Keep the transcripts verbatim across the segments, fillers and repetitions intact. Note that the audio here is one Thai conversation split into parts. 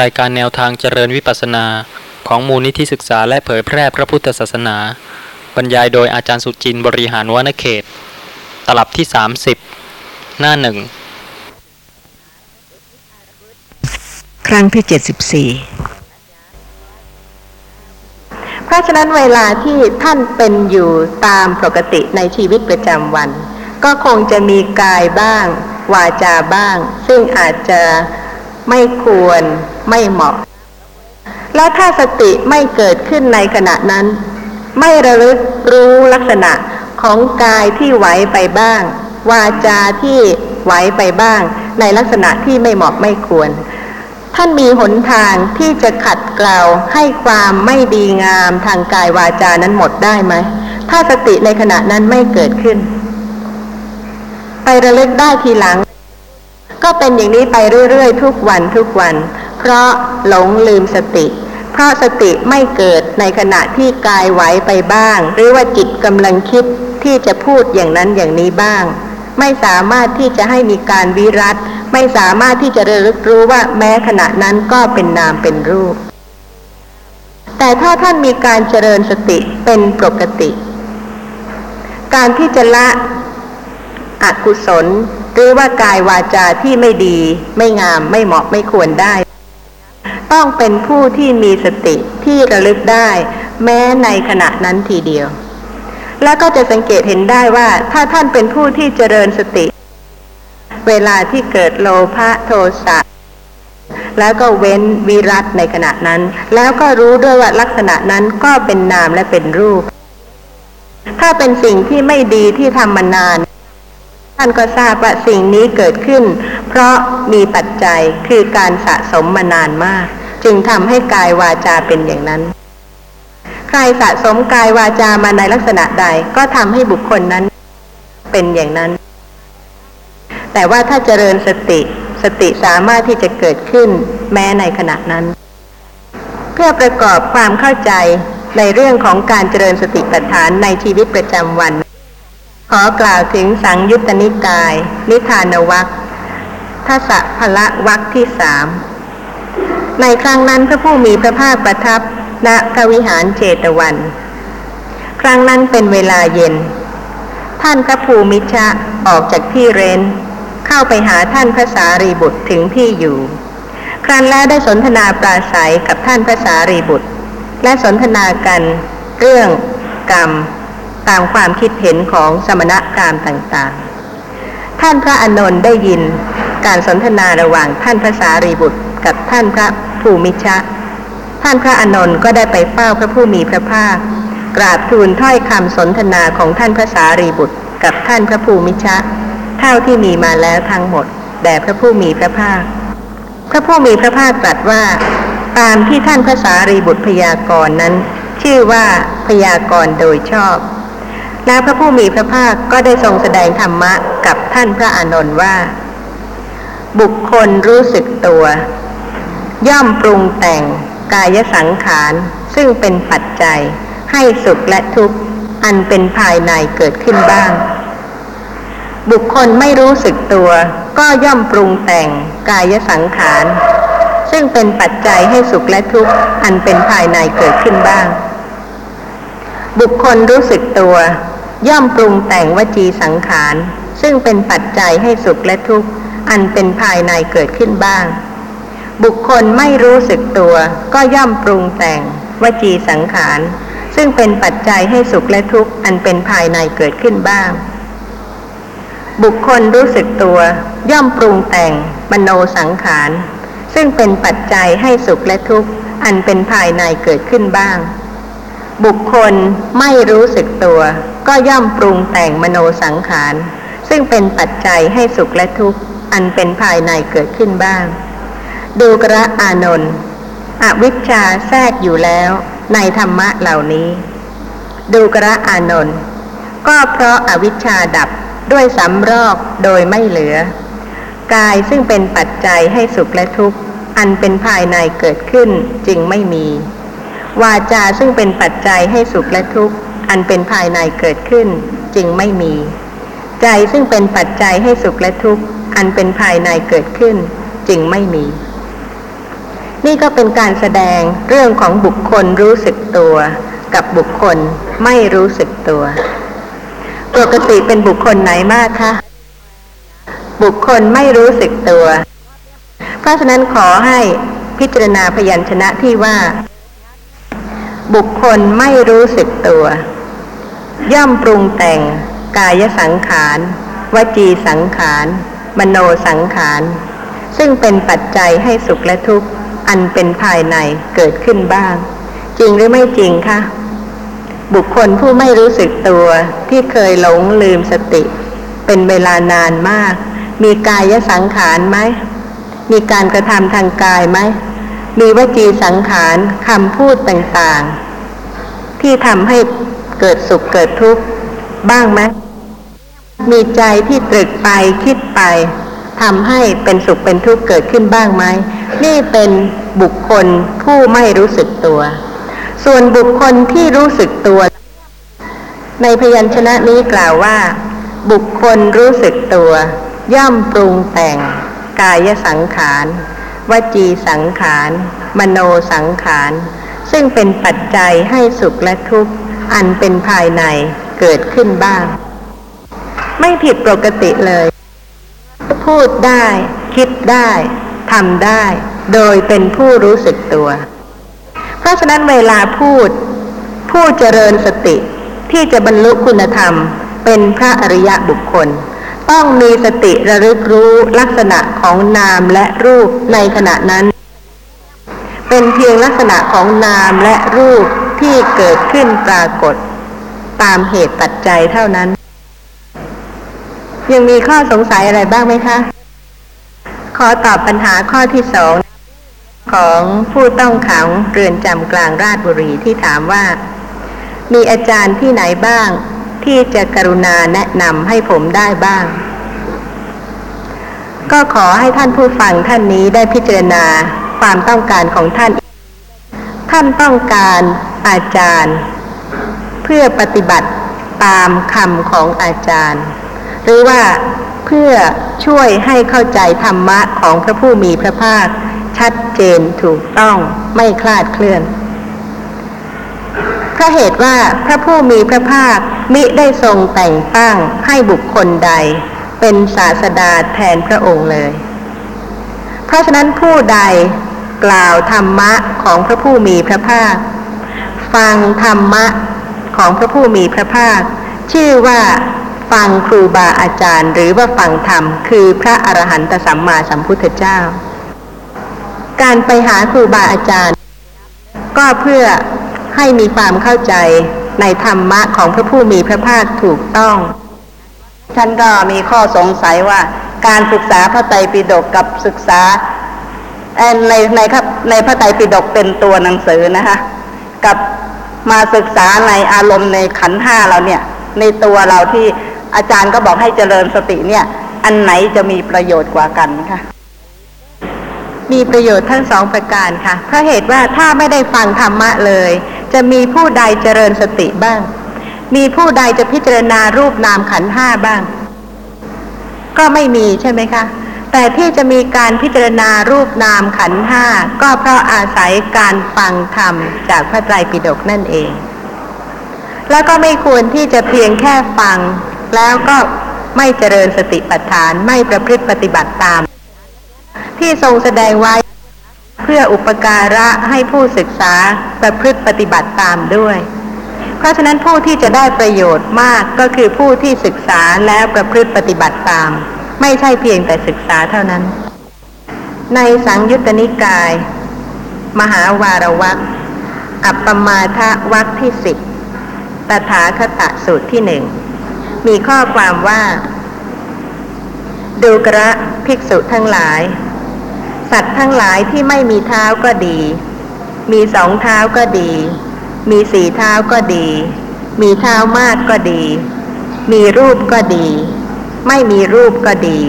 รายการแนวทางเจริญวิปัสสนาของมูลนิธิศึกษาและเผยแพร่พระพุทธศาสนาบรรยายโดยอาจารย์สุจินต์บริหารวานเขตตลับที่สามสิบหน้าหนึ่งครั้งที่เจ็ดสิบสี่เพราะฉะนั้นเวลาที่ท่านเป็นอยู่ตามปกติในชีวิตประจำวันก็คงจะมีกายบ้างวาจาบ้างซึ่งอาจจะไม่ควรไม่เหมาะและถ้าสติไม่เกิดขึ้นในขณะนั้นไม่ระลึกรู้ลักษณะของกายที่ไหวไปบ้างวาจาที่ไหวไปบ้างในลักษณะที่ไม่เหมาะไม่ควรท่านมีหนทางที่จะขัดเกลาให้ความไม่ดีงามทางกายวาจานั้นหมดได้ไหมถ้าสติในขณะนั้นไม่เกิดขึ้นไประลึกได้ทีหลังก็เป็นอย่างนี้ไปเรื่อยๆทุกวันทุกวันเพราะหลงลืมสติเพราะสติไม่เกิดในขณะที่กายไหวไปบ้างหรือว่าจิตกำลังคิดที่จะพูดอย่างนั้นอย่างนี้บ้างไม่สามารถที่จะให้มีการวิรัติไม่สามารถที่จะระลึกรู้ว่าแม้ขณะนั้นก็เป็นนามเป็นรูปแต่ถ้าท่านมีการเจริญสติเป็นปกติการที่จะละอกุศลหรือว่ากายวาจาที่ไม่ดีไม่งามไม่เหมาะไม่ควรได้ต้องเป็นผู้ที่มีสติที่ระลึกได้แม้ในขณะนั้นทีเดียวแล้วก็จะสังเกตเห็นได้ว่าถ้าท่านเป็นผู้ที่เจริญสติเวลาที่เกิดโลภะโทสะแล้วก็เว้นวิรัติในขณะนั้นแล้วก็รู้ด้วยว่าลักษณะนั้นก็เป็นนามและเป็นรูปถ้าเป็นสิ่งที่ไม่ดีที่ทำมานานท่านก็ทราบว่าสิ่งนี้เกิดขึ้นเพราะมีปัจจัยคือการสะสมมานานมากจึงทำให้กายวาจาเป็นอย่างนั้นใครสะสมกายวาจามาในลักษณะใดก็ทำให้บุคคลนั้นเป็นอย่างนั้นแต่ว่าถ้าเจริญสติสติสามารถที่จะเกิดขึ้นแม้ในขณะนั้นเพื่อประกอบความเข้าใจในเรื่องของการเจริญสติปัฏฐานในชีวิตประจำวันขอกล่าวถึงสังยุตตนิกายนิทานวรรคทัสสพละวรรคที่สามในครั้งนั้นพระผู้มีพระภาคประทับณพระวิหารเจตวันครั้งนั้นเป็นเวลาเย็นท่านพระภูมิชะออกจากที่เร้นเข้าไปหาท่านพระสารีบุตรถึงที่อยู่ครั้นแล้วได้สนทนาปราศัยกับท่านพระสารีบุตรและสนทนากันเรื่องกรรมตามความคิดเห็นของสมณกามต่างๆท่านพระอานนท์ได้ยินการสนทนาระหว่างท่านพระสารีบุตรกับท่านพระภูมิชะท่านพระอานนท์ก็ได้ไปเฝ้าพระผู้มีพระภาคกราบทูลถ้อยคำสนทนาของท่านพระสารีบุตรกับท่านพระภูมิชะเท่าที่มีมาแล้วทั้งหมดแด่พระผู้มีพระภาคพระผู้มีพระภาคตรัสว่าตามที่ท่านพระสารีบุตรพยากรณ์นั้นชื่อว่าพยากรณ์โดยชอบและพระผู้มีพระภาคก็ได้ทรงแสดงธรรมะกับท่านพระอานนท์ว่าบุคคลรู้สึกตัวย่อมปรุงแต่งกายสังขารซึ่งเป็นปัจจัยให้สุขและทุกข์อันเป็นภายในเกิดขึ้นบ้างบุคคลไม่รู้สึกตัวก็ย่อมปรุงแต่งกายสังขารซึ่งเป็นปัจจัยให้สุขและทุกข์อันเป็นภายในเกิดขึ้นบ้างบุคคลรู้สึกตัวย่อมปรุงแต่งวจีสังขารซึ่งเป็นปัจจัยให้สุขและทุกข์อันเป็นภายในเกิดขึ้นบ้างบุคคลไม่รู้สึกตัวก็ย่อมปรุงแต่งวจีสังขารซึ่งเป็นปัจจัยให้สุขและทุกข์อันเป็นภายในเกิดขึ้นบ้างบุคคลรู้สึกตัวย่อมปรุงแต่งมโนสังขารซึ่งเป็นปัจจัยให้สุขและทุกข์อันเป็นภายในเกิดขึ้นบ้างบุคคลไม่รู้สึกตัวก็ย่อมปรุงแต่งมโนสังขารซึ่งเป็นปัจจัยให้สุขและทุกข์อันเป็นภายในเกิดขึ้นบ้างดูกระอานนท์อวิชชาแทรกอยู่แล้วในธรรมะเหล่านี้ดูกระอานนท์ก็เพราะอวิชชาดับด้วยสำรอกโดยไม่เหลือกายซึ่งเป็นปัจจัยให้สุขและทุกข์อันเป็นภายในเกิดขึ้นจึงไม่มีวาจาซึ่งเป็นปัจจัยให้สุขและทุกข์อันเป็นภายในเกิดขึ้นจึงไม่มีใจซึ่งเป็นปัจจัยให้สุขและทุกข์อันเป็นภายในเกิดขึ้นจึงไม่มี นี่ก็เป็นการแสดงเรื่องของบุคคลรู้สึกตัวกับบุคคลไม่รู้สึกตัวปกติเป็นบุคคลไหนมากคะบุคคลไม่รู้สึกตัวเพราะฉะนั้นขอให้พิจารณาพยัญชนะที่ว่าบุคคลไม่รู้สึกตัวย่อมปรุงแต่งกายสังขารวจีสังขารมโนสังขารซึ่งเป็นปัจจัยให้สุขและทุกข์อันเป็นภายในเกิดขึ้นบ้างจริงหรือไม่จริงคะบุคคลผู้ไม่รู้สึกตัวที่เคยหลงลืมสติเป็นเวลานานมากมีกายสังขารไหมมีการกระทำทางกายไหมมีวจีสังขารคำพูดต่างๆที่ทำให้เกิดสุขเกิดทุกข์บ้างไหมมีใจที่ตรึกไปคิดไปทำให้เป็นสุขเป็นทุกข์เกิดขึ้นบ้างไหมนี่เป็นบุคคลผู้ไม่รู้สึกตัวส่วนบุคคลที่รู้สึกตัวในพยัญชนะนี้กล่าวว่าบุคคลรู้สึกตัวย่อมปรุงแต่งกายสังขารวจีสังขารมโนสังขารซึ่งเป็นปัจจัยให้สุขและทุกข์อันเป็นภายในเกิดขึ้นบ้างไม่ผิดปกติเลยพูดได้คิดได้ทำได้โดยเป็นผู้รู้สึกตัวเพราะฉะนั้นเวลาพูดผู้เจริญสติที่จะบรรลุคุณธรรมเป็นพระอริยบุคคลต้องมีสติระลึกรู้ลักษณะของนามและรูปในขณะนั้นเป็นเพียงลักษณะของนามและรูปที่เกิดขึ้นปรากฏตามเหตุปัจจัยเท่านั้นยังมีข้อสงสัยอะไรบ้างไหมคะขอตอบปัญหาข้อที่สองของผู้ต้องขังเรือนจำกลางราชบุรีที่ถามว่ามีอาจารย์ที่ไหนบ้างที่จะกรุณาแนะนำให้ผมได้บ้างก็ขอให้ท่านผู้ฟังท่านนี้ได้พิจารณาความต้องการของท่านท่านต้องการอาจารย์เพื่อปฏิบัติตามคำของอาจารย์หรือว่าเพื่อช่วยให้เข้าใจธรรมะของพระผู้มีพระภาคชัดเจนถูกต้องไม่คลาดเคลื่อนเพราะเหตุว่าพระผู้มีพระภาคมิได้ทรงแต่งตั้งให้บุคคลใดเป็นศาสดาแทนพระองค์เลยเพราะฉะนั้นผู้ใดกล่าวธรรมะของพระผู้มีพระภาคฟังธรรมะของพระผู้มีพระภาคชื่อว่าฟังครูบาอาจารย์หรือว่าฟังธรรมคือพระอรหันตสัมมาสัมพุทธเจ้าการไปหาครูบาอาจารย์ก็เพื่อให้มีความเข้าใจในธรรมะของพระผู้มีพระภาคถูกต้องท่านก็มีข้อสงสัยว่าการศึกษาพระไตรปิฎกกับศึกษาในในครับในพระไตรปิฎกเป็นตัวหนังสือนะคะกับมาศึกษาในอารมณ์ในขันธ์ห้าเราเนี่ยในตัวเราที่อาจารย์ก็บอกให้เจริญสติเนี่ยอันไหนจะมีประโยชน์กว่ากันค่ะมีประโยชน์ทั้งสองประการค่ะเพราะเหตุว่าถ้าไม่ได้ฟังธรรมะเลยจะมีผู้ใดเจริญสติบ้างมีผู้ใดจะพิจารณารูปนามขันธ์ห้าบ้างก็ไม่มีใช่ไหมคะแต่ที่จะมีการพิจารณารูปนามขันธ์ห้าก็เพราะอาศัยการฟังธรรมจากพระไตรปิฎกนั่นเองแล้วก็ไม่ควรที่จะเพียงแค่ฟังแล้วก็ไม่เจริญสติปัฏฐานไม่ประพฤติปฏิบัติตามที่ทรงแสดงไว้เพื่ออุปการะให้ผู้ศึกษาประพฤติปฏิบัติตามด้วยเพราะฉะนั้นผู้ที่จะได้ประโยชน์มากก็คือผู้ที่ศึกษาแล้วประพฤติปฏิบัติตามไม่ใช่เพียงแต่ศึกษาเท่านั้นในสังยุตตนิกายมหาวารวักอัปปมาทวรรคที่สิบตถาคตสูตรที่หนึ่งมีข้อความว่าดูกระภิกษุทั้งหลายสัตว์ทั้งหลายที่ไม่มีเท้าก็ดีมีสองเท้าก็ดีมีสี่เท้าก็ดีมีเท้ามากก็ดีมีรูปก็ดีไม่มีรูปก็ดี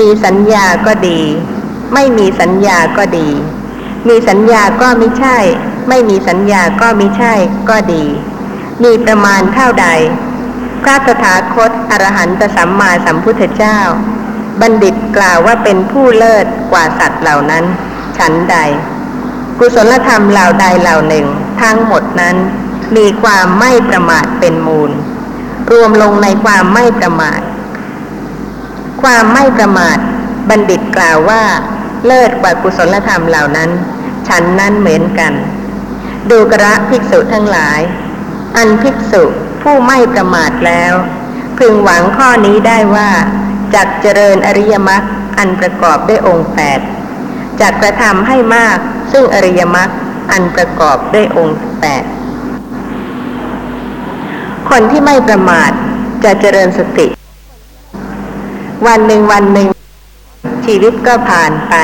มีสัญญาก็ดีไม่มีสัญญาก็ดีมีสัญญาก็มิใช่ไม่มีสัญญาก็มิใช่ก็ดีมีประมาณเท่าใดพระตถาคตอรหันตสัมมาสัมพุทธเจ้าบัณฑิตกล่าวว่าเป็นผู้เลิศกว่าสัตว์เหล่านั้นฉันใด กุศลธรรมเหล่าใดเหล่าหนึ่งทั้งหมดนั้นมีความไม่ประมาทเป็นมูลรวมลงในความไม่ประมาทความไม่ประมาทบัณฑิตกล่าวว่าเลิศกว่ากุศลธรรมเหล่านั้นฉันนั้นเหมือนกันดูกระภิกษุทั้งหลายอันภิกษุผู้ไม่ประมาทแล้วพึงหวังข้อนี้ได้ว่าจักเจริญอริยมรรคอันประกอบด้วยองค์แปดจักกระทำให้มากซึ่งอริยมรรคอันประกอบด้วยองค์แปดคนที่ไม่ประมาทจะเจริญสติวันหนึ่งวันหนึ่งชีวิตก็ผ่านไป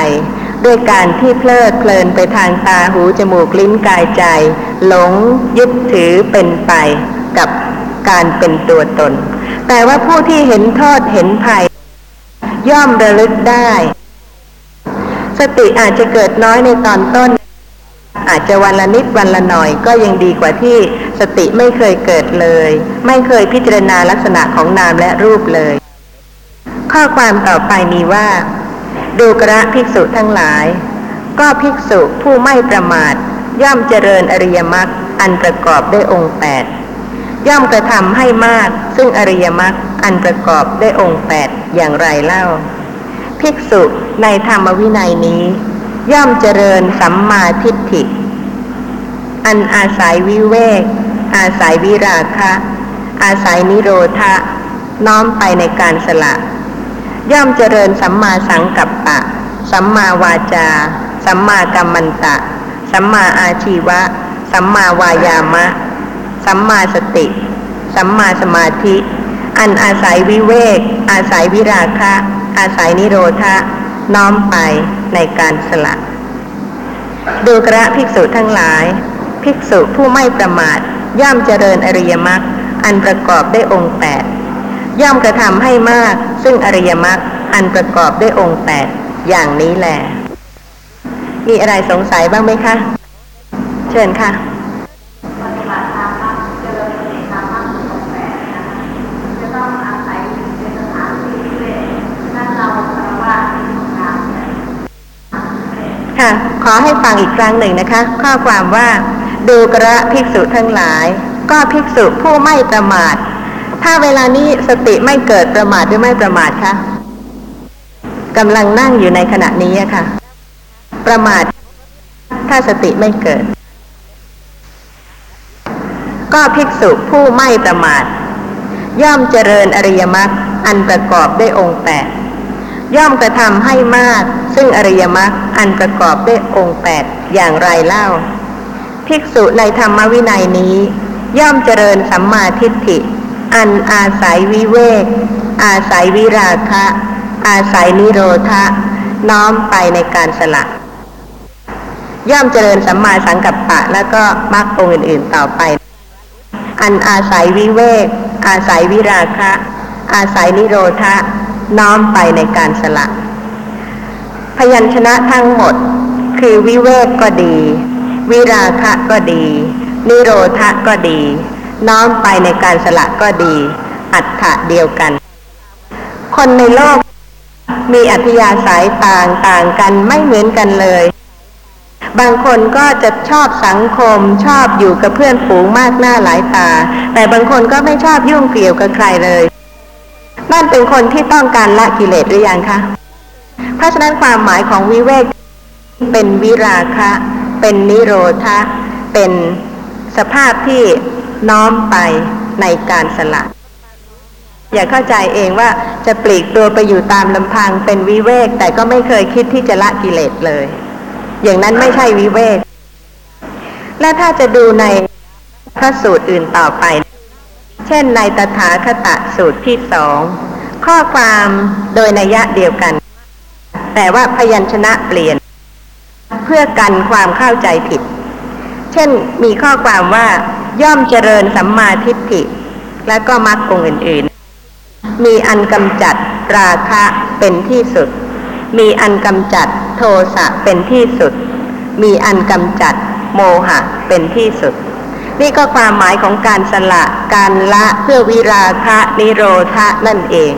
ด้วยการที่เพลิดเพลินไปทางตาหูจมูกลิ้นกายใจหลงยึดถือเป็นไปกับการเป็นตัวตนแต่ว่าผู้ที่เห็นโทษเห็นภัยย่อมระลึกได้สติอาจจะเกิดน้อยในตอนต้นอาจจะวันละนิดวันละหน่อยก็ยังดีกว่าที่สติไม่เคยเกิดเลยไม่เคยพิจารณาลักษณะของนามและรูปเลยข้อความต่อไปมีว่าดูกระภิกษุทั้งหลายก็ภิกษุผู้ไม่ประมาทย่อมเจริญอริยมรรคอันประกอบด้วยองค์แปดย่อมกระทำให้มากซึ่งอริยมรรคอันประกอบด้วยองค์แปดอย่างไรเล่าภิกษุในธรรมวินัยนี้ย่อมเจริญสัมมาทิฏฐิอันอาศัยวิเวกอาศัยวิราคะอาศัยนิโรธะน้อมไปในการสละย่อมเจริญสัมมาสังกัปปะสัมมาวาจาสัมมากัมมันตะสัมมาอาชีวะสัมมาวายามะสัมมาสติสัมมาสมาธิอันอาศัยวิเวกอาศัยวิราคะอาศัยนิโรธะน้อมไปในการสละดูกระภิกษุทั้งหลายภิกษุผู้ไม่ประมาทย่อมเจริญอริยมรรคอันประกอบด้วยองค์แปดย่อมกระทำให้มากซึ่งอริยมรรคอันประกอบด้วยองค์แปดอย่างนี้แหละมีอะไรสงสัยบ้างไหมคะเชิญค่ะขอให้ฟังอีกครั้งหนึ่งนะคะข้อความว่าดูกระภิกษุทั้งหลายก็ภิกษุผู้ไม่ประมาทถ้าเวลานี้สติไม่เกิดประมาทหรือไม่ประมาทคะกำลังนั่งอยู่ในขณะนี้ค่ะประมาทถ้าสติไม่เกิดก็ภิกษุผู้ไม่ประมาทย่อมเจริญอริยมรรคอันประกอบด้วยองค์แปดย่อมกระทำให้มากซึ่งอริยมรรคอันประกอบด้วยองค์แปดอย่างไรเล่าภิกษุในธรรมวินัยนี้ย่อมเจริญสัมมาทิฏฐิอันอาศัยวิเวกอาศัยวิราคะอาศัยนิโรธะน้อมไปในการสละย่อมเจริญสัมมาสังกัปปะแล้วก็มรรคองค์อื่นๆต่อไปอันอาศัยวิเวกอาศัยวิราคะอาศัยนิโรธะน้อมไปในการสละพยัญชนะทั้งหมดคือวิเวกก็ดีวิราคะก็ดีนิโรธะก็ดีน้อมไปในการสละก็ดีอัตถะเดียวกันคนในโลกมีอัธยาศัยต่างต่างกันไม่เหมือนกันเลยบางคนก็จะชอบสังคมชอบอยู่กับเพื่อนฝูงมากหน้าหลายตาแต่บางคนก็ไม่ชอบยุ่งเกี่ยวกับใครเลยนั่นเป็นคนที่ต้องการละกิเลสหรือยังคะเพราะฉะนั้นความหมายของวิเวกเป็นวิราคะเป็นนิโรธะเป็นสภาพที่น้อมไปในการสละอย่าเข้าใจเองว่าจะปลีกตัวไปอยู่ตามลำพังเป็นวิเวกแต่ก็ไม่เคยคิดที่จะละกิเลสเลยอย่างนั้นไม่ใช่วิเวกและถ้าจะดูในพระสูตรอื่นต่อไปเช่นในตถาคตสูตรที่สองข้อความโดยนัยยะเดียวกันแต่ว่าพยัญชนะเปลี่ยนเพื่อกันความเข้าใจผิดเช่นมีข้อความว่าย่อมเจริญสัมมาทิฏฐิและก็มรรคองค์อื่นๆมีอันกำจัดราคะเป็นที่สุดมีอันกำจัดโทสะเป็นที่สุดมีอันกำจัดโมหะเป็นที่สุดนี่ก็ความหมายของการสละการละเพื่อวิราคะนิโรธะนั่นเอง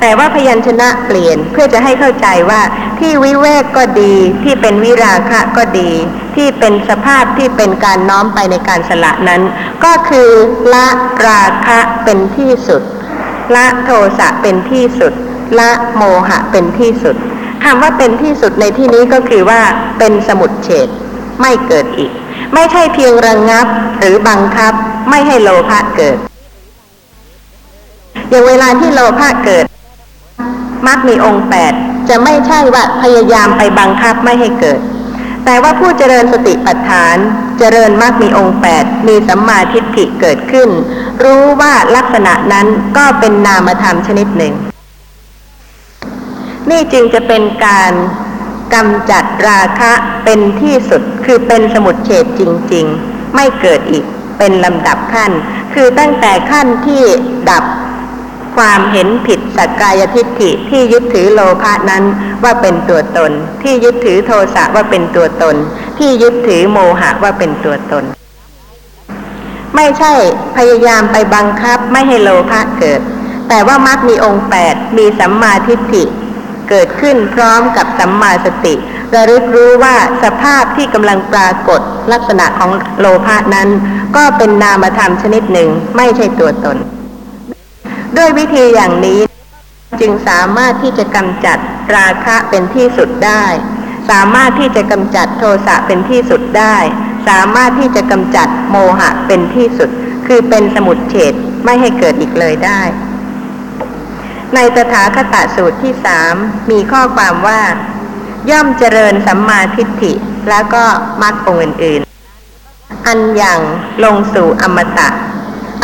แต่ว่าพยัญชนะเปลี่ยนเพื่อจะให้เข้าใจว่าที่วิเวกก็ดีที่เป็นวิราคะก็ดีที่เป็นสภาพที่เป็นการน้อมไปในการสละนั้นก็คือละราคะเป็นที่สุดละโทสะเป็นที่สุดละโมหะเป็นที่สุดคำว่าเป็นที่สุดในที่นี้ก็คือว่าเป็นสมุจเฉทไม่เกิดอีกไม่ใช่เพียงระงับหรือบังคับไม่ให้โลภะเกิดอย่างเวลาที่โลภะเกิดมรรคมีองค์แปดจะไม่ใช่ว่าพยายามไปบังคับไม่ให้เกิดแต่ว่าผู้เจริญสติปัฏฐานเจริญมรรคมีองค์แปดมีสัมมาทิฏฐิเกิดขึ้นรู้ว่าลักษณะนั้นก็เป็นนามธรรมชนิดหนึ่งนี่จึงจะเป็นการกำจัดราคะเป็นที่สุดคือเป็นสมุจเฉทจริงๆไม่เกิดอีกเป็นลำดับขั้นคือตั้งแต่ขั้นที่ดับความเห็นผิดสักกายทิฏฐิที่ยึดถือโลภะนั้นว่าเป็นตัวตนที่ยึดถือโทสะว่าเป็นตัวตนที่ยึดถือโมหะว่าเป็นตัวตนไม่ใช่พยายามไปบังคับไม่ให้โลภะเกิดแต่ว่ามรรคมีองค์แปดมีสัมมาทิฏฐิเกิดขึ้นพร้อมกับสัมมาสติระลึกรู้ว่าสภาพที่กำลังปรากฏลักษณะของโลภะนั้นก็เป็นนามธรรมชนิดหนึ่งไม่ใช่ตัวตนด้วยวิธีอย่างนี้จึงสามารถที่จะกำจัดราคะเป็นที่สุดได้สามารถที่จะกำจัดโทสะเป็นที่สุดได้สามารถที่จะกำจัดโมหะเป็นที่สุดคือเป็นสมุจเฉทไม่ให้เกิดอีกเลยได้ในตถาคตสูตรที่สามมีข้อความว่าย่อมเจริญสัมมาทิฏฐิแล้วก็มรรคองค์อื่นๆอันอย่างลงสู่อมตะ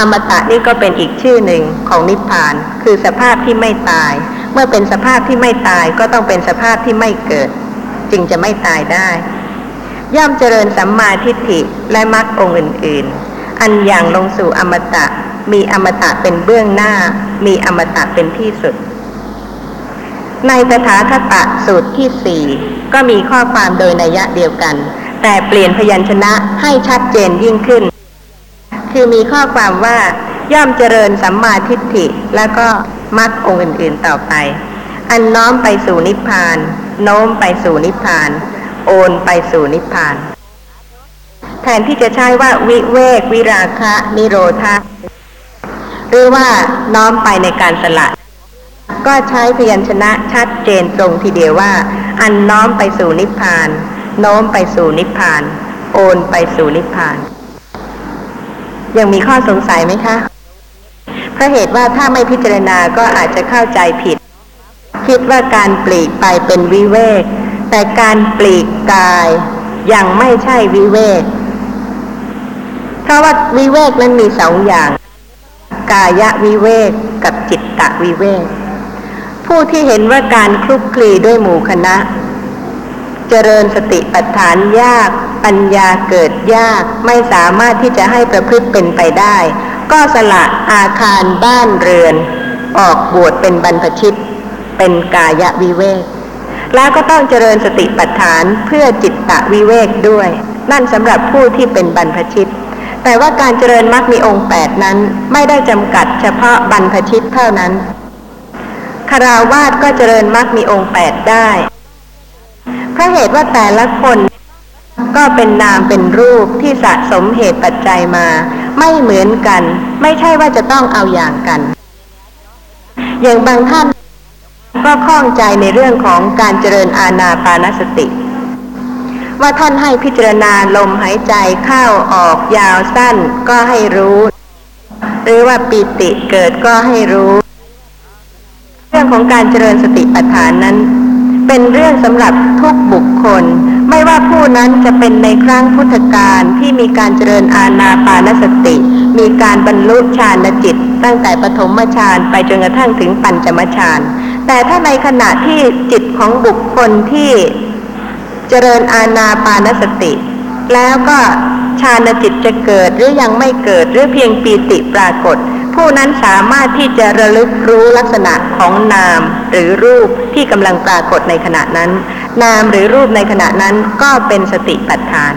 อมตะนี่ก็เป็นอีกชื่อหนึ่งของนิพพานคือสภาพที่ไม่ตายเมื่อเป็นสภาพที่ไม่ตายก็ต้องเป็นสภาพที่ไม่เกิดจึงจะไม่ตายได้ย่อมเจริญสัมมาทิฏฐิและมรรคองค์อื่นๆอันอย่างลงสู่อมตะมีอมตะเป็นเบื้องหน้ามีอมตะเป็นที่สุดในตถาคตสูตรที่สี่ก็มีข้อความโดยนัยเดียวกันแต่เปลี่ยนพยัญชนะให้ชัดเจนยิ่งขึ้นคือมีข้อความว่าย่อมเจริญสัมมาทิฏฐิแล้วก็มรรคองค์อื่นๆต่อไปอันน้อมไปสู่นิพพานโน้มไปสู่นิพพานโอนไปสู่นิพพานแทนที่จะใช้ว่าวิเวกวิราคะนิโรธะหรือว่าน้อมไปในการสละก็ใช้พยัญชนะชัดเจนตรงทีเดียวว่าอันน้อมไปสู่นิพพานโน้มไปสู่นิพพานโอนไปสู่นิพพานยังมีข้อสงสัยไหมคะเพราะเหตุว่าถ้าไม่พิจารณาก็อาจจะเข้าใจผิดคิดว่าการปลีกไปเป็นวิเวกแต่การปลีกกายยังไม่ใช่วิเวกเพราะว่าวิเวกนั้นมีสองอย่างกายวิเวกกับจิตตวิเวกผู้ที่เห็นว่าการคลุกคลีด้วยหมู่คณะเจริญสติปัฏฐานยากปัญญาเกิดยากไม่สามารถที่จะให้ประพฤติเป็นไปได้ก็สละอาคารบ้านเรือนออกบวชเป็นบรรพชิตเป็นกายวิเวกแล้วก็ต้องเจริญสติปัฏฐานเพื่อจิตตวิเวกด้วยนั่นสำหรับผู้ที่เป็นบรรพชิตแต่ว่าการเจริญมรรคมีองค์แปดนั้นไม่ได้จำกัดเฉพาะบรรพชิตเท่านั้นคฤหัสถ์ก็เจริญมรรคมีองค์แปดได้เพราะเหตุว่าแต่ละคนก็เป็นนามเป็นรูปที่สะสมเหตุปัจจัยมาไม่เหมือนกันไม่ใช่ว่าจะต้องเอาอย่างกันอย่างบางท่านก็ข้องใจในเรื่องของการเจริญอานาปานสติว่าท่านให้พิจารณาลมหายใจเข้าออกยาวสั้นก็ให้รู้หรือว่าปิติเกิดก็ให้รู้เรื่องของการเจริญสติปัฏฐานนั้นเป็นเรื่องสำหรับทุกบุคคลไม่ว่าผู้นั้นจะเป็นในครั้งพุทธกาลที่มีการเจริญอานาปานสติมีการบรรลุฌานจิตตั้งแต่ปฐมฌานไปจนกระทั่งถึงปัญจมฌานแต่ถ้าในขณะที่จิตของบุคคลที่เจริญอานาปานสติแล้วก็ฌานจิตจะเกิดหรือยังไม่เกิดหรือเพียงปีติปรากฏผู้นั้นสามารถที่จะระลึกรู้ลักษณะของนามหรือรูปที่กำลังปรากฏในขณะนั้นนามหรือรูปในขณะนั้นก็เป็นสติปัฏฐาน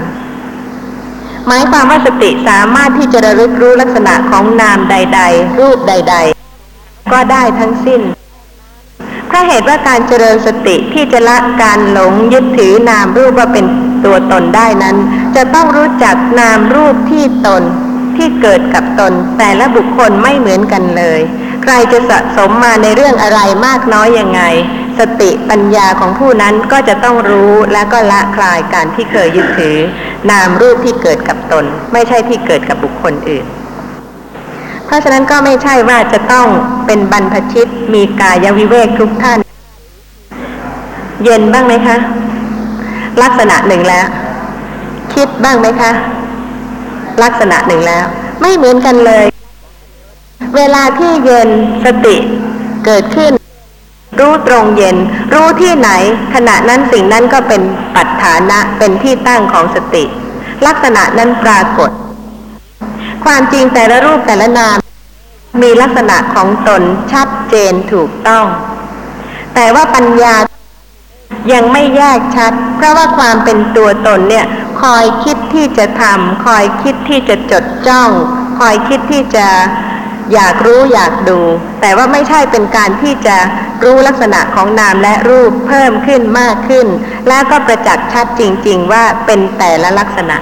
หมายความว่าสติสามารถที่จะระลึกรู้ลักษณะของนามใดๆรูปใดๆก็ได้ทั้งสิ้น เพราะเหตุว่าการเจริญสติที่จะละการหลงยึดถือนามรูปว่าเป็นตัวตนได้นั้นจะต้องรู้จักนามรูปที่ตนที่เกิดกับตนแต่ละบุคคลไม่เหมือนกันเลยใครจะสะสมมาในเรื่องอะไรมากน้อยยังไงสติปัญญาของผู้นั้นก็จะต้องรู้และก็ละคลายการที่เคยยึดถือนามรูปที่เกิดกับตนไม่ใช่ที่เกิดกับบุคคลอื่นเพราะฉะนั้นก็ไม่ใช่ว่าจะต้องเป็นบรรพชิตมีกายวิเวกทุกท่านเย็นบ้างไหมคะลักษณะหนึ่งแล้วคิดบ้างไหมคะลักษณะหนึ่งแล้วไม่เหมือนกันเลยเวลาที่เย็นสติเกิดขึ้นรู้ตรงเย็นรู้ที่ไหนขณะนั้นสิ่งนั้นก็เป็นปัฏฐานะเป็นที่ตั้งของสติลักษณะนั้นปรากฏความจริงแต่ละรูปแต่ละนามมีลักษณะของตนชัดเจนถูกต้องแต่ว่าปัญญายังไม่แยกชัดเพราะว่าความเป็นตัวตนเนี่ยคอยคิดที่จะทำคอยคิดที่จะจดจ้องคอยคิดที่จะอยากรู้อยากดูแต่ว่าไม่ใช่เป็นการที่จะรู้ลักษณะของนามและรูปเพิ่มขึ้นมากขึ้นและก็ประจักษ์ชัดจริงๆว่าเป็นแต่ละลักษณะ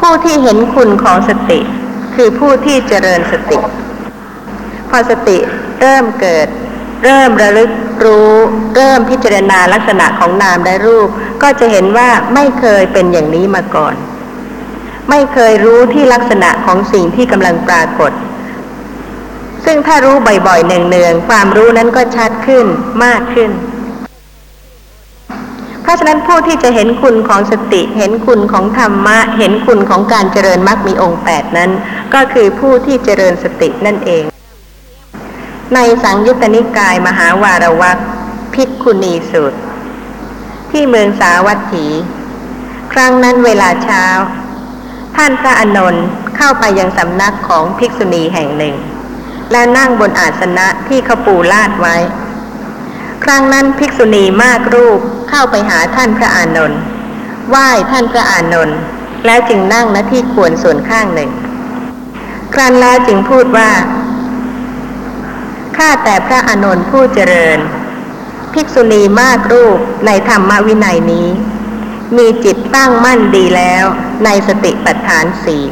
ผู้ที่เห็นคุณของสติคือผู้ที่เจริญสติพอสติเริ่มเกิดเริ่มระลึกรู้เริ่มพิจารณาลักษณะของนามและรูปก็จะเห็นว่าไม่เคยเป็นอย่างนี้มาก่อนไม่เคยรู้ที่ลักษณะของสิ่งที่กำลังปรากฏซึ่งถ้ารู้บ่อยๆเนืองๆความรู้นั้นก็ชัดขึ้นมากขึ้นเพราะฉะนั้นผู้ที่จะเห็นคุณของสติเห็นคุณของธรรมะเห็นคุณของการเจริญมรรคมีองค์แปดนั้นก็คือผู้ที่เจริญสตินั่นเองในสังยุตตนิกายมหาวารวรรคภิกขุณีสูตรที่เมืองสาวัตถีครั้งนั้นเวลาเช้าท่านพระอานนท์เข้าไปยังสำนักของภิกษุณีแห่งหนึ่งและนั่งบนอาสนะที่เขาปูลาดไว้ครั้งนั้นภิกษุณีมากรูปเข้าไปหาท่านพระอานนท์ไหว้ท่านพระอานนท์แล้วจึงนั่งณที่ควรส่วนข้างหนึ่งครั้นแล้วจึงพูดว่าข้าแต่พระอานนท์ผู้เจริญภิกษุณีมากรูปในธรรมวินัยนี้มีจิตตั้งมั่นดีแล้วในสติปัฏฐานสี่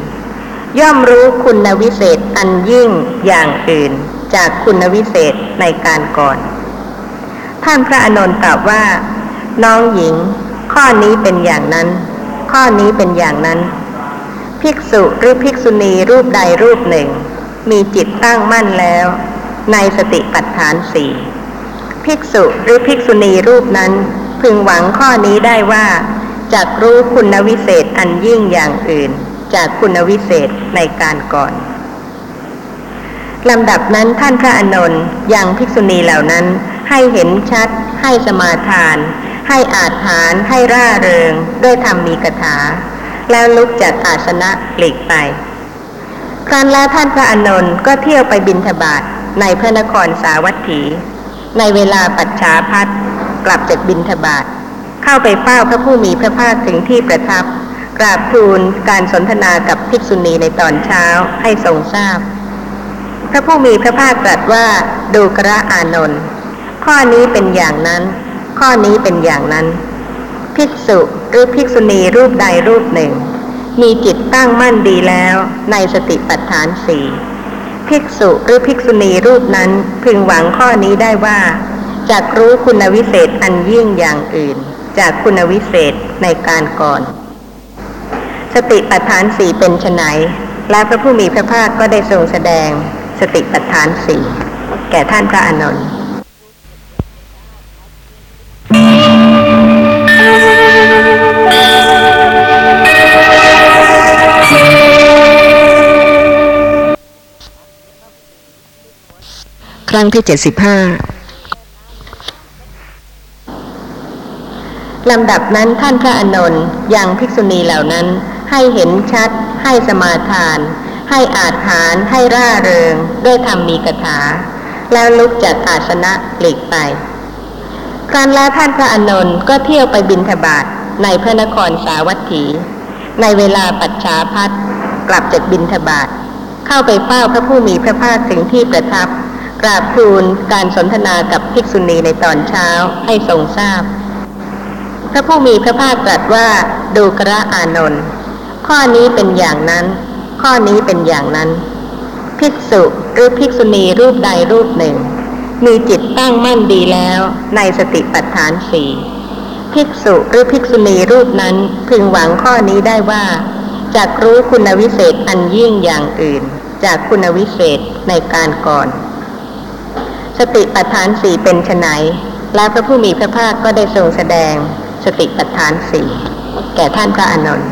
ย่อมรู้คุณวิเศษอันยิ่งอย่างอื่นจากคุณวิเศษในการก่อนท่านพระอานนท์ตอบว่าน้องหญิงข้อนี้เป็นอย่างนั้นข้อนี้เป็นอย่างนั้นภิกษุหรือภิกษุณีรูปใดรูปหนึ่งมีจิตตั้งมั่นแล้วในสติปัฏฐานสี่ภิกษุหรือภิกษุณีรูปนั้นพึงหวังข้อนี้ได้ว่าจักรู้คุณวิเศษอันยิ่งอย่างอื่นจากคุณวิเศษในการก่อนลำดับนั้นท่านพระอานนท์ยังภิกษุณีเหล่านั้นให้เห็นชัดให้สมาทานให้อาจหารให้ร่าเริงด้วยธรรมมีคถาแล้วลุกจากอาสนะหลีกไปครั้นแล้วท่านพระอานนท์ก็เที่ยวไปบิณฑบาตในพระนครสาวัตถีในเวลาปัจฉาพัสกลับจากบิณฑบาตเข้าไปเฝ้าพระผู้มีพระภาคถึงที่ประทับกราบทูลการสนทนากับภิกษุณีในตอนเช้าให้ทรงทราบพระผู้มีพระภาคตรัสว่าดูกระอานนท์ข้อนี้เป็นอย่างนั้นข้อนี้เป็นอย่างนั้นภิกษุหรือภิกษุณีรูปใดรูปหนึ่งมีจิตตั้งมั่นดีแล้วในสติปัฏฐานสี่ภิกษุหรือภิกษุณีรูปนั้นพึงหวังข้อนี้ได้ว่าจักรู้คุณวิเศษอันยิ่งอย่างอื่นจากคุณวิเศษในการก่อนสติปัฏฐานสี่เป็นไฉนและพระผู้มีพระภาคก็ได้ทรงแสดงสติปัฏฐานสี่แก่ท่านพระอานนท์ครั้งที่เจ็ดสิบห้าลำดับนั้นท่านพระอานนท์ยังภิกษุณีเหล่านั้นให้เห็นชัดให้สมาทานให้อาจหารให้ร่าเริงด้วยธรรมมีคถาแล้วลุกจากอาสนะหลีกไปครั้นแล้วท่านพระอานนท์ก็เที่ยวไปบิณฑบาตในพระนครสาวัตถีในเวลาปัจฉาพัสกลับจากบิณฑบาตเข้าไปเฝ้าพระผู้มีพระภาคถึงที่ประทับ กราบทูลการสนทนากับภิกษุณีในตอนเช้าให้ทรงทราบพระผู้มีพระภาคตรัสว่าดูกระอานนท์ข้อนี้เป็นอย่างนั้นข้อนี้เป็นอย่างนั้นภิกษุหรือภิกษุณีรูปใดรูปหนึ่งมีจิตตั้งมั่นดีแล้วในสติปัฏฐานสี่ภิกษุหรือภิกษุณีรูปนั้นพึงหวังข้อนี้ได้ว่าจักรู้คุณวิเศษอันยิ่งอย่างอื่นจากคุณวิเศษในการก่อนสติปัฏฐานสี่เป็นไฉนและพระผู้มีพระภาคก็ได้ทรงแสดงสติปัฏฐานสี่แก่ท่านพระอานนท์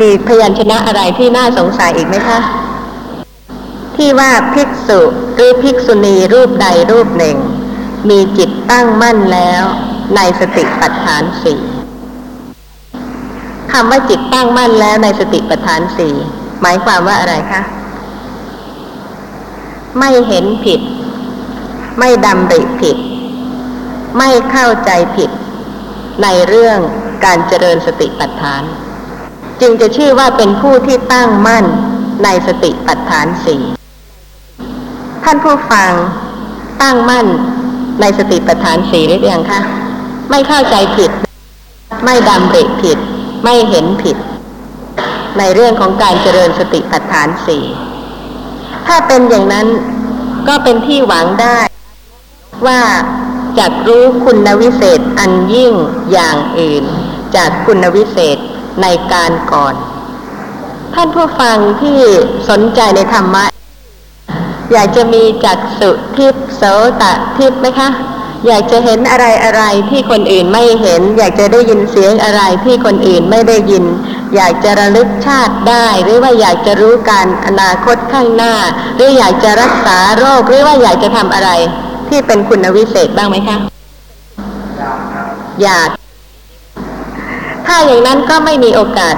มีพยัญชนะอะไรที่น่าสงสัยอีกไหมคะที่ว่าภิกษุหรือภิกษุณีรูปใดรูปหนึ่งมีจิตตั้งมั่นแล้วในสติปัฏฐานสี่คำว่าจิตตั้งมั่นแล้วในสติปัฏฐานสี่หมายความว่าอะไรคะไม่เห็นผิดไม่ดำริผิดไม่เข้าใจผิดในเรื่องการเจริญสติปัฏฐานจึงจะชื่อว่าเป็นผู้ที่ตั้งมั่นในสติปัฏฐานสี่ท่านผู้ฟังตั้งมั่นในสติปัฏฐานสี่หรือยังคะไม่เข้าใจผิดไม่ดำริผิดไม่เห็นผิดในเรื่องของการเจริญสติปัฏฐานสี่ถ้าเป็นอย่างนั้นก็เป็นที่หวังได้ว่าจักรู้คุณวิเศษอันยิ่งอย่างอื่นจากคุณวิเศษในการก่อนท่านผู้ฟังที่สนใจในธรรมะอยากจะมีจักษุทิพย์โสตทิพย์ไหมคะอยากจะเห็นอะไรอะไรที่คนอื่นไม่เห็นอยากจะได้ยินเสียงอะไรที่คนอื่นไม่ได้ยินอยากจะระลึกชาติได้หรือว่าอยากจะรู้การอนาคตข้างหน้าหรืออยากจะรักษาโรคหรือว่าอยากจะทำอะไรที่เป็นคุณวิเศษบ้างไหมคะอยากถ้าอย่างนั้นก็ไม่มีโอกาส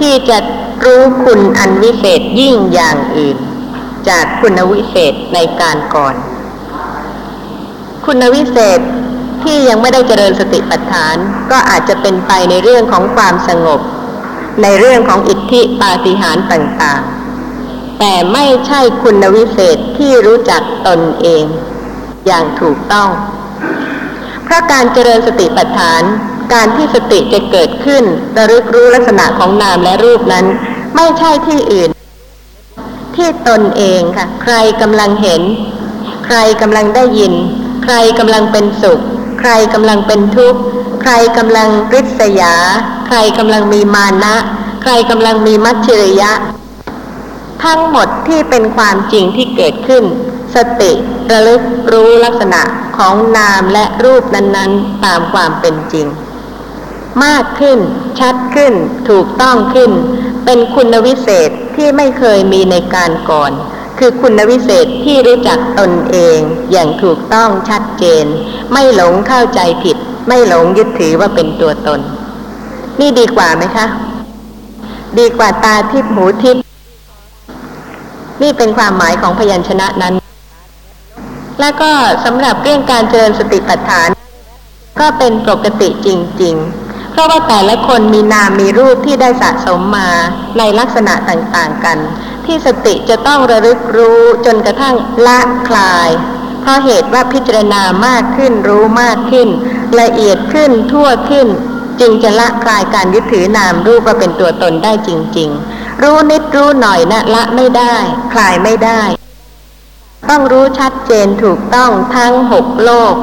ที่จะรู้คุณอันวิเศษยิ่งอย่างอื่นจากคุณวิเศษในการก่อนคุณวิเศษที่ยังไม่ได้เจริญสติปัฏฐานก็อาจจะเป็นไปในเรื่องของความสงบในเรื่องของอิทธิปาฏิหาริย์ต่างๆแต่ไม่ใช่คุณวิเศษที่รู้จักตนเองอย่างถูกต้องเพราะการเจริญสติปัฏฐานการที่สติจะเกิดขึ้นระลึกรู้ลักษณะของนามและรูปนั้นไม่ใช่ที่อื่นที่ตนเองค่ะใครกำลังเห็นใครกำลังได้ยินใครกำลังเป็นสุขใครกำลังเป็นทุกข์ใครกำลังริษยาใครกำลังมีมานะใครกำลังมีมัจฉริยะทั้งหมดที่เป็นความจริงที่เกิดขึ้นสติระลึกรู้ลักษณะของนามและรูปนั้นๆตามความเป็นจริงมากขึ้นชัดขึ้นถูกต้องขึ้นเป็นคุณวิเศษที่ไม่เคยมีในการก่อนคือคุณวิเศษที่รู้จักตนเองอย่างถูกต้องชัดเจนไม่หลงเข้าใจผิดไม่หลงยึดถือว่าเป็นตัวตนนี่ดีกว่าไหมคะดีกว่าตาทิพย์หูทิพย์นี่เป็นความหมายของพยัญชนะนั้นแล้วก็สำหรับเรื่องการเจริญสติปัฏฐานก็เป็นปกติจริงๆเพราะว่าแต่ละคนมีนามมีรูปที่ได้สะสมมาในลักษณะต่างๆกันที่สติจะต้องระลึกรู้จนกระทั่งละคลายเพราะเหตุว่าพิจารณามากขึ้นรู้มากขึ้นละเอียดขึ้นทั่วขึ้นจึงจะละคลายการยึดถือนามรูปว่าเป็นตัวตนได้จริงๆรู้นิดรู้หน่อยนะละไม่ได้คลายไม่ได้ต้องรู้ชัดเจนถูกต้องทั้งหกโลก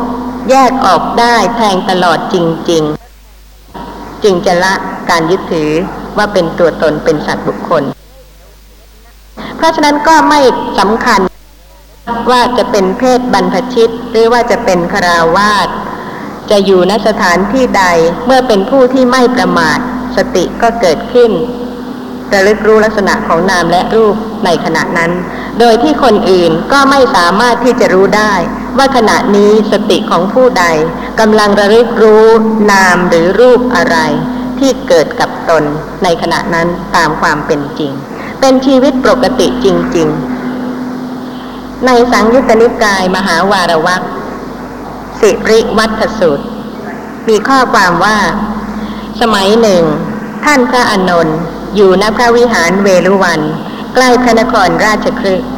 แยกออกได้แทงตลอดจริงๆจึงจะละการยึดถือว่าเป็นตัวตนเป็นสัตว์บุคคลเพราะฉะนั้นก็ไม่สำคัญว่าจะเป็นเพศบรรพชิตหรือว่าจะเป็นฆราวาสจะอยู่ณสถานที่ใดเมื่อเป็นผู้ที่ไม่ประมาทสติก็เกิดขึ้นระลึกรู้ลักษณะของนามและรูปในขณะนั้นโดยที่คนอื่นก็ไม่สามารถที่จะรู้ได้ว่าขณะนี้สติของผู้ใดกำลังระลึกรู้นามหรือรูปอะไรที่เกิดกับตนในขณะนั้นตามความเป็นจริงเป็นชีวิตปกติจริงๆในสังยุตตนิกายมหาวารวรรคสิริวัฏสูตรมีข้อความว่าสมัยหนึ่งท่านพระอานนท์อยู่ณพระวิหารเวฬุวันใกล้พระนครราชคฤห์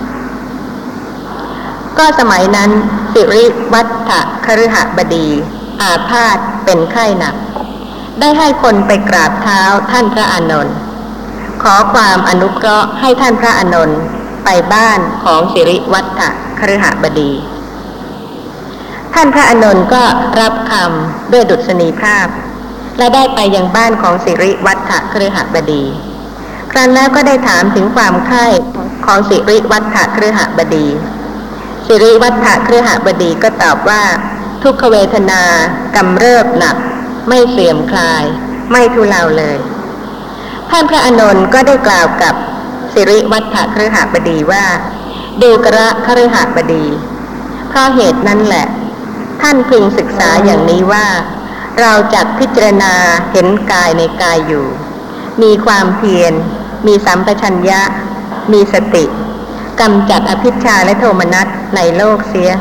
ก็สมัยนั้นสิริวัฒถคฤหบดีอาพาธเป็นไข้หนักได้ให้คนไปกราบเท้าท่านพระอานนท์ขอความอนุเคราะห์ให้ท่านพระอานนท์ไปบ้านของสิริวัฒถคฤหบดีท่านพระอานนท์ก็รับคำด้วยดุษณีภาพและได้ไปยังบ้านของสิริวัฒถคฤหบดีครั้นแล้วก็ได้ถามถึงความไข้ของสิริวัฒถคฤหบดีสิริวัฒถคฤหบดีก็ตอบว่าทุกขเวทนากำเริบหนักไม่เสื่อมคลายไม่ทุเลาเลยท่านพระอานนท์ก็ได้กล่าวกับสิริวัฒถคฤหบดีว่าดูกระคฤหบดีเพราะเหตุนั้นแหละท่านพึงศึกษาอย่างนี้ว่าเราจักพิจารณาเห็นกายในกายอยู่มีความเพียรมีสัมปชัญญะมีสติกำจัดอภิชฌาและโทมนัสในโลกเสีย